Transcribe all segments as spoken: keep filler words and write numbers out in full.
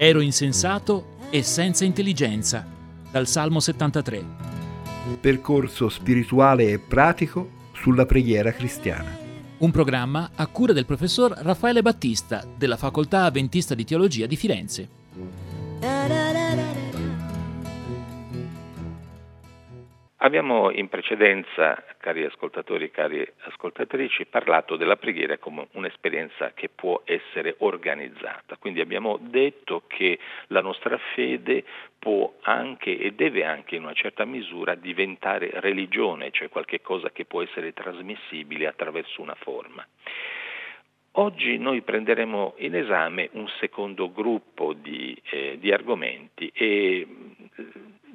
Ero insensato e senza intelligenza, dal Salmo settantatré. Percorso spirituale e pratico sulla preghiera cristiana. Un programma a cura del professor Raffaele Battista della Facoltà Avventista di Teologia di Firenze. Abbiamo in precedenza, cari ascoltatori e cari ascoltatrici, parlato della preghiera come un'esperienza che può essere organizzata. Quindi abbiamo detto che la nostra fede può anche e deve anche in una certa misura diventare religione, cioè qualche cosa che può essere trasmissibile attraverso una forma. Oggi noi prenderemo in esame un secondo gruppo di, eh, di argomenti e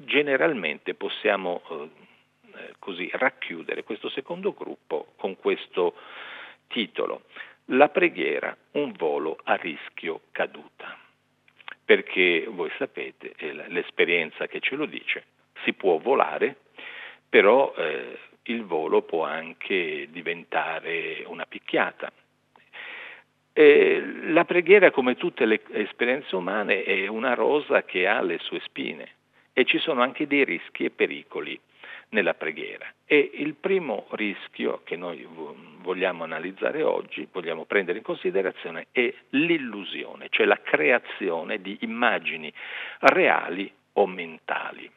generalmente possiamo eh, così racchiudere questo secondo gruppo con questo titolo: la preghiera, un volo a rischio caduta, perché voi sapete, l'esperienza che ce lo dice, si può volare, però eh, il volo può anche diventare una picchiata. Eh, la preghiera, come tutte le esperienze umane, è una rosa che ha le sue spine. E ci sono anche dei rischi e pericoli nella preghiera. E il primo rischio che noi vogliamo analizzare oggi, vogliamo prendere in considerazione, è l'illusione, cioè la creazione di immagini reali o mentali.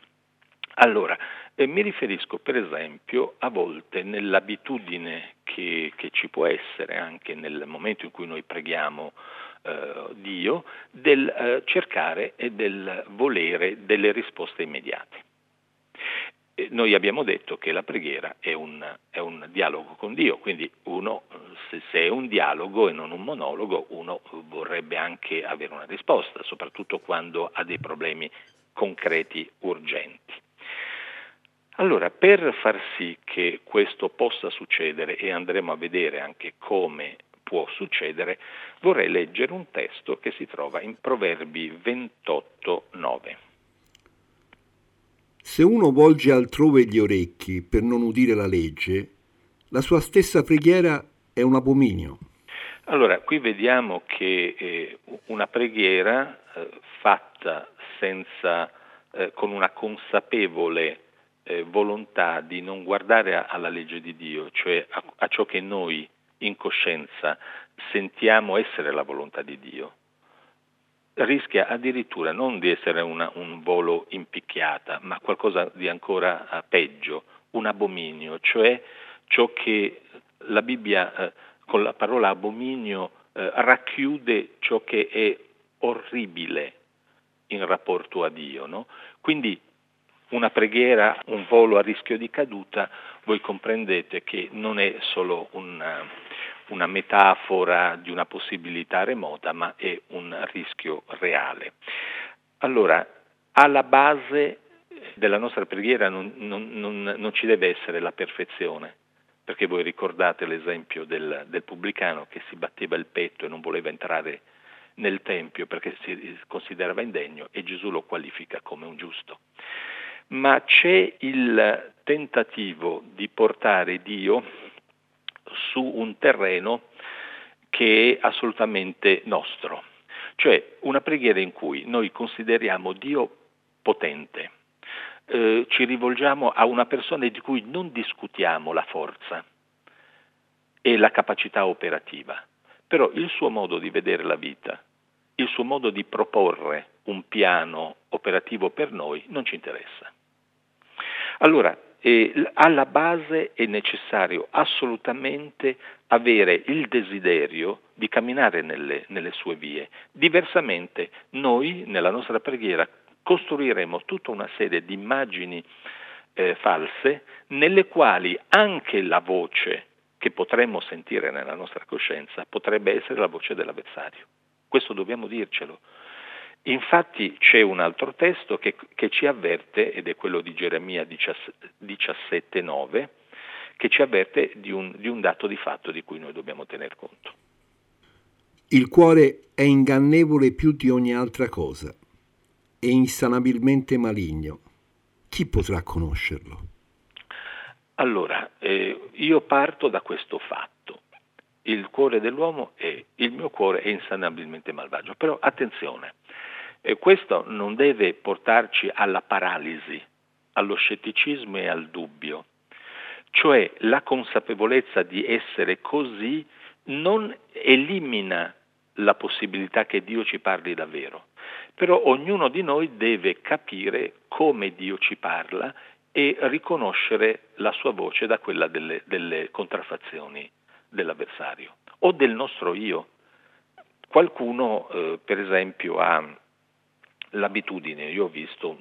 Allora, eh, mi riferisco per esempio a volte nell'abitudine che, che ci può essere anche nel momento in cui noi preghiamo eh, Dio, del eh, cercare e del volere delle risposte immediate. Eh, noi abbiamo detto che la preghiera è un, è un dialogo con Dio, quindi uno, se, se è un dialogo e non un monologo, uno vorrebbe anche avere una risposta, soprattutto quando ha dei problemi concreti, urgenti. Allora, per far sì che questo possa succedere, e andremo a vedere anche come può succedere, vorrei leggere un testo che si trova in Proverbi ventotto nove. Se uno volge altrove gli orecchi per non udire la legge, la sua stessa preghiera è un abominio. Allora, qui vediamo che eh, una preghiera eh, fatta senza eh, con una consapevole Eh, volontà di non guardare a, alla legge di Dio, cioè a, a ciò che noi in coscienza sentiamo essere la volontà di Dio, rischia addirittura non di essere una, un volo in picchiata, ma qualcosa di ancora peggio, un abominio, cioè ciò che la Bibbia eh, con la parola abominio eh, racchiude ciò che è orribile in rapporto a Dio, no? Quindi una preghiera, un volo a rischio di caduta, voi comprendete che non è solo una, una metafora di una possibilità remota, ma è un rischio reale. Allora, alla base della nostra preghiera non, non, non, non ci deve essere la perfezione, perché voi ricordate l'esempio del, del pubblicano che si batteva il petto e non voleva entrare nel Tempio perché si considerava indegno, e Gesù lo qualifica come un giusto. Ma c'è il tentativo di portare Dio su un terreno che è assolutamente nostro, cioè una preghiera in cui noi consideriamo Dio potente, eh, ci rivolgiamo a una persona di cui non discutiamo la forza e la capacità operativa, però il suo modo di vedere la vita, il suo modo di proporre un piano operativo per noi non ci interessa. Allora, eh, alla base è necessario assolutamente avere il desiderio di camminare nelle, nelle sue vie. Diversamente noi nella nostra preghiera costruiremo tutta una serie di immagini eh, false nelle quali anche la voce che potremmo sentire nella nostra coscienza potrebbe essere la voce dell'avversario. Questo dobbiamo dircelo. Infatti c'è un altro testo che, che ci avverte, ed è quello di Geremia diciassette nove, che ci avverte di un, di un dato di fatto di cui noi dobbiamo tener conto. Il cuore è ingannevole più di ogni altra cosa e insanabilmente maligno. Chi potrà conoscerlo? Allora, eh, io parto da questo fatto. il cuore dell'uomo e il mio cuore è insanabilmente malvagio. Però attenzione, eh, questo non deve portarci alla paralisi, allo scetticismo e al dubbio, cioè la consapevolezza di essere così non elimina la possibilità che Dio ci parli davvero, però ognuno di noi deve capire come Dio ci parla e riconoscere la sua voce da quella delle, delle contraffazioni dell'avversario o del nostro io. Qualcuno eh, per esempio ha l'abitudine, io ho visto,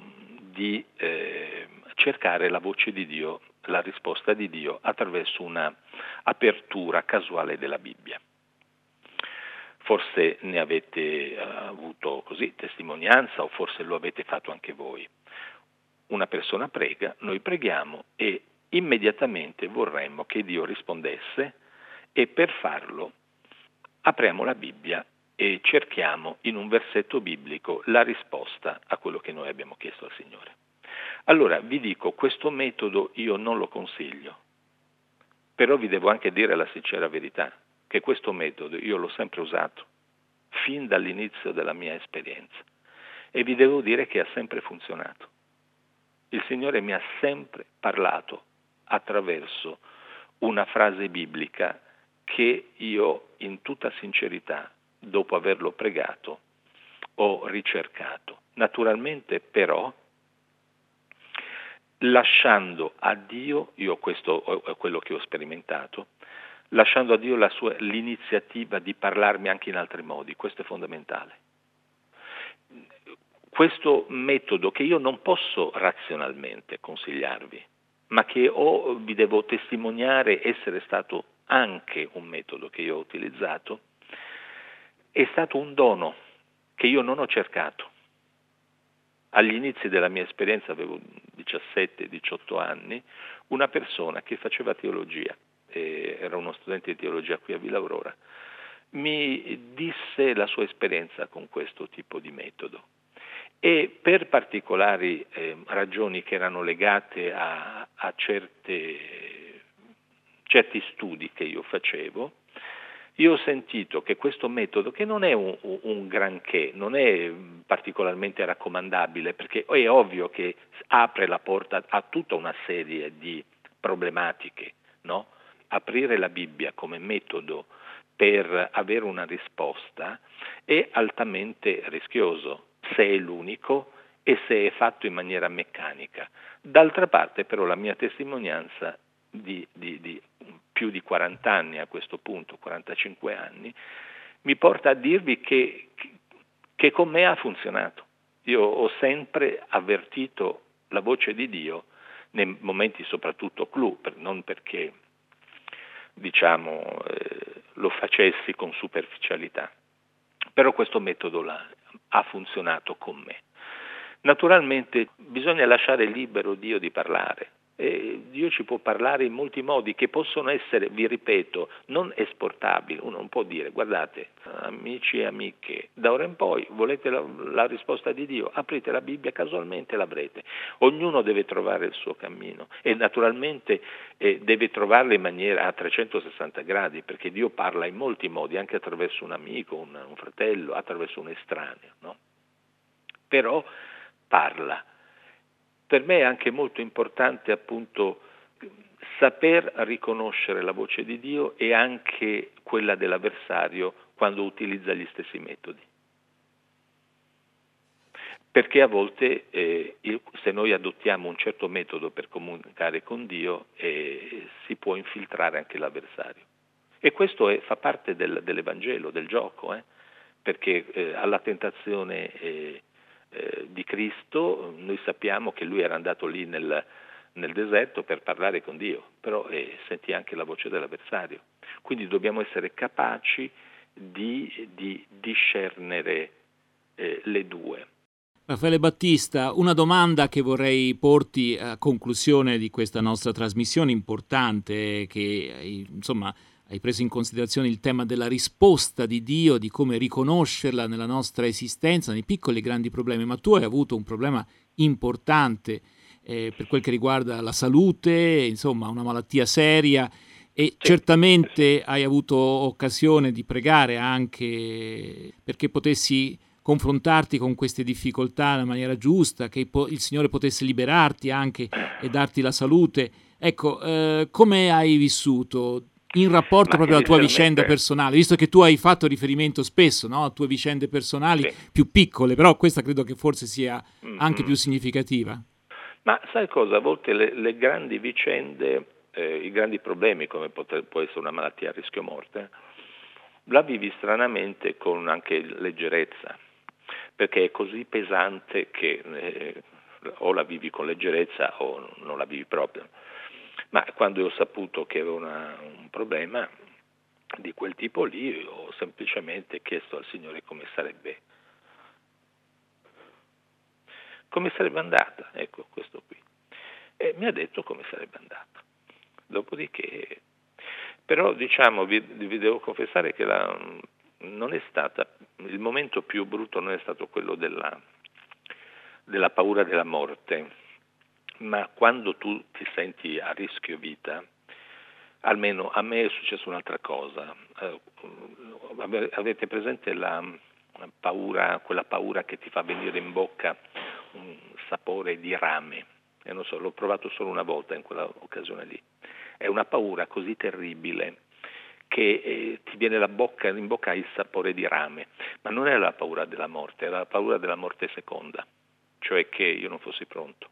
di eh, cercare la voce di Dio, la risposta di Dio attraverso una apertura casuale della Bibbia. Forse ne avete avuto così testimonianza o forse lo avete fatto anche voi. Una persona prega, noi preghiamo e immediatamente vorremmo che Dio rispondesse e per farlo apriamo la Bibbia e cerchiamo in un versetto biblico la risposta a quello che noi abbiamo chiesto al Signore. Allora vi dico, questo metodo io non lo consiglio, però vi devo anche dire la sincera verità, che questo metodo io l'ho sempre usato, fin dall'inizio della mia esperienza, e vi devo dire che ha sempre funzionato. Il Signore mi ha sempre parlato attraverso una frase biblica che io in tutta sincerità, dopo averlo pregato, ho ricercato. Naturalmente però, lasciando a Dio, io questo è quello che ho sperimentato, lasciando a Dio la sua, l'iniziativa di parlarmi anche in altri modi, questo è fondamentale. Questo metodo che io non posso razionalmente consigliarvi, ma che ho, vi devo testimoniare essere stato anche un metodo che io ho utilizzato, è stato un dono che io non ho cercato. Agli inizi della mia esperienza, avevo diciassette diciotto anni, una persona che faceva teologia, eh, era uno studente di teologia qui a Villa Aurora, mi disse la sua esperienza con questo tipo di metodo. E per particolari eh, ragioni che erano legate a, a certe, certi studi che io facevo, io ho sentito che questo metodo, che non è un, un granché, non è particolarmente raccomandabile, perché è ovvio che apre la porta a tutta una serie di problematiche, no? Aprire la Bibbia come metodo per avere una risposta è altamente rischioso, se è l'unico e se è fatto in maniera meccanica. D'altra parte però la mia testimonianza di, di, di più di quaranta anni a questo punto, quarantacinque anni, mi porta a dirvi che, che con me ha funzionato. Io ho sempre avvertito la voce di Dio nei momenti soprattutto clou, non perché diciamo eh, lo facessi con superficialità, però questo metodo là ha funzionato con me. Naturalmente bisogna lasciare libero Dio di parlare, e Dio ci può parlare in molti modi che possono essere, vi ripeto, non esportabili. Uno non può dire, guardate amici e amiche, da ora in poi volete la, la risposta di Dio, aprite la Bibbia, casualmente l'avrete. Ognuno deve trovare il suo cammino e naturalmente eh, deve trovarla in maniera a trecentosessanta gradi, perché Dio parla in molti modi, anche attraverso un amico, un, un fratello, attraverso un estraneo, no? Però parla. Per me è anche molto importante appunto saper riconoscere la voce di Dio e anche quella dell'avversario quando utilizza gli stessi metodi. Perché a volte eh, il, se noi adottiamo un certo metodo per comunicare con Dio eh, si può infiltrare anche l'avversario. E questo è, fa parte del, dell'Evangelo, del gioco, eh? Perché eh, alla tentazione eh, di Cristo, noi sappiamo che lui era andato lì nel, nel deserto per parlare con Dio, però eh, sentì anche la voce dell'avversario. Quindi dobbiamo essere capaci di, di discernere eh, le due. Raffaele Battista, una domanda che vorrei porti a conclusione di questa nostra trasmissione importante, che insomma hai preso in considerazione il tema della risposta di Dio, di come riconoscerla nella nostra esistenza, nei piccoli e grandi problemi, ma tu hai avuto un problema importante eh, per quel che riguarda la salute, insomma una malattia seria, E sì, certamente sì. Hai avuto occasione di pregare anche perché potessi confrontarti con queste difficoltà nella maniera giusta, che il Signore potesse liberarti anche e darti la salute. Ecco, eh, come hai vissuto in rapporto Ma proprio alla tua vicenda personale, visto che tu hai fatto riferimento spesso, no, a tue vicende personali, sì, più piccole, però questa credo che forse sia anche mm-hmm. più significativa. Ma sai cosa? A volte le, le grandi vicende, eh, i grandi problemi, come poter, può essere una malattia a rischio morte, la vivi stranamente con anche leggerezza, perché è così pesante che eh, o la vivi con leggerezza o non la vivi proprio. Ma quando io ho saputo che avevo una, un problema di quel tipo lì, ho semplicemente chiesto al Signore come sarebbe, come sarebbe andata, ecco questo qui, e mi ha detto come sarebbe andata. Dopodiché, però diciamo, vi, vi devo confessare che la, non è stata, il momento più brutto non è stato quello della, della paura della morte, ma quando tu ti senti a rischio vita, almeno a me è successa un'altra cosa. Eh, avete presente la paura, quella paura che ti fa venire in bocca un sapore di rame? E non so, l'ho provato solo una volta in quella occasione lì. È una paura così terribile che eh, ti viene la bocca, in bocca il sapore di rame, ma non è la paura della morte, è la paura della morte seconda, cioè che io non fossi pronto.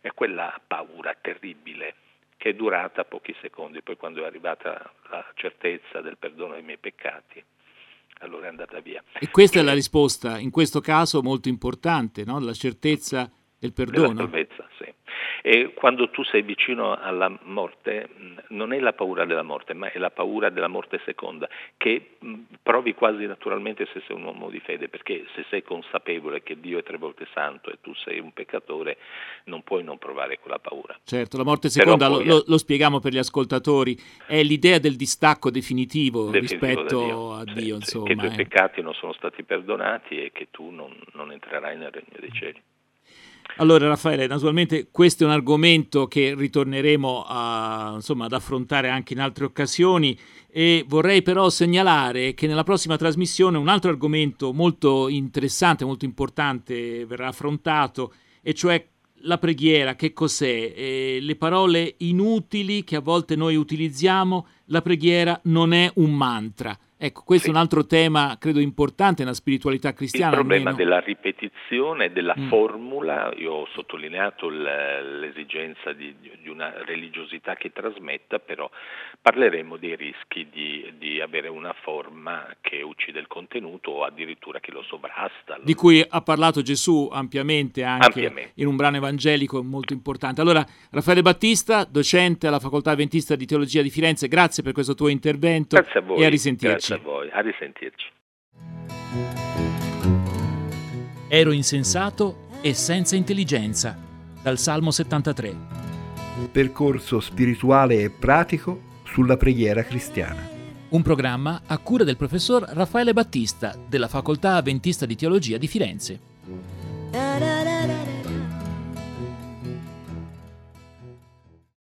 È quella paura terribile che è durata pochi secondi, poi quando è arrivata la certezza del perdono dei miei peccati, allora è andata via. E questa è la risposta, in questo caso molto importante, no? La certezza del perdono. La salvezza, sì. E quando tu sei vicino alla morte, non è la paura della morte, ma è la paura della morte seconda, che provi quasi naturalmente se sei un uomo di fede, perché se sei consapevole che Dio è tre volte santo e tu sei un peccatore, non puoi non provare quella paura. Certo, la morte seconda, poi, lo, lo spieghiamo per gli ascoltatori, è l'idea del distacco definitivo, definitivo rispetto Dio. a Dio. Sì, insomma, che i tuoi eh. peccati non sono stati perdonati e che tu non, non entrerai nel regno dei cieli. Allora Raffaele, naturalmente questo è un argomento che ritorneremo a, insomma, ad affrontare anche in altre occasioni, e vorrei però segnalare che nella prossima trasmissione un altro argomento molto interessante, molto importante verrà affrontato, e cioè la preghiera, che cos'è, e le parole inutili che a volte noi utilizziamo. La preghiera non è un mantra. Ecco, questo sì. è un altro tema, credo, importante nella spiritualità cristiana. Il problema almeno. della ripetizione, della mm. formula, io ho sottolineato l'esigenza di, di una religiosità che trasmetta, però parleremo dei rischi di, di avere una forma che uccide il contenuto o addirittura che lo sovrasta. Lo... Di cui ha parlato Gesù ampiamente anche ampiamente. in un brano evangelico molto importante. Allora, Raffaele Battista, docente alla Facoltà Avventista di Teologia di Firenze, grazie per questo tuo intervento. Grazie a voi. E a risentirci. A voi, a risentirci. Ero insensato e senza intelligenza, dal Salmo settantatré. Un percorso spirituale e pratico sulla preghiera cristiana. Un programma a cura del professor Raffaele Battista della Facoltà Avventista di Teologia di Firenze.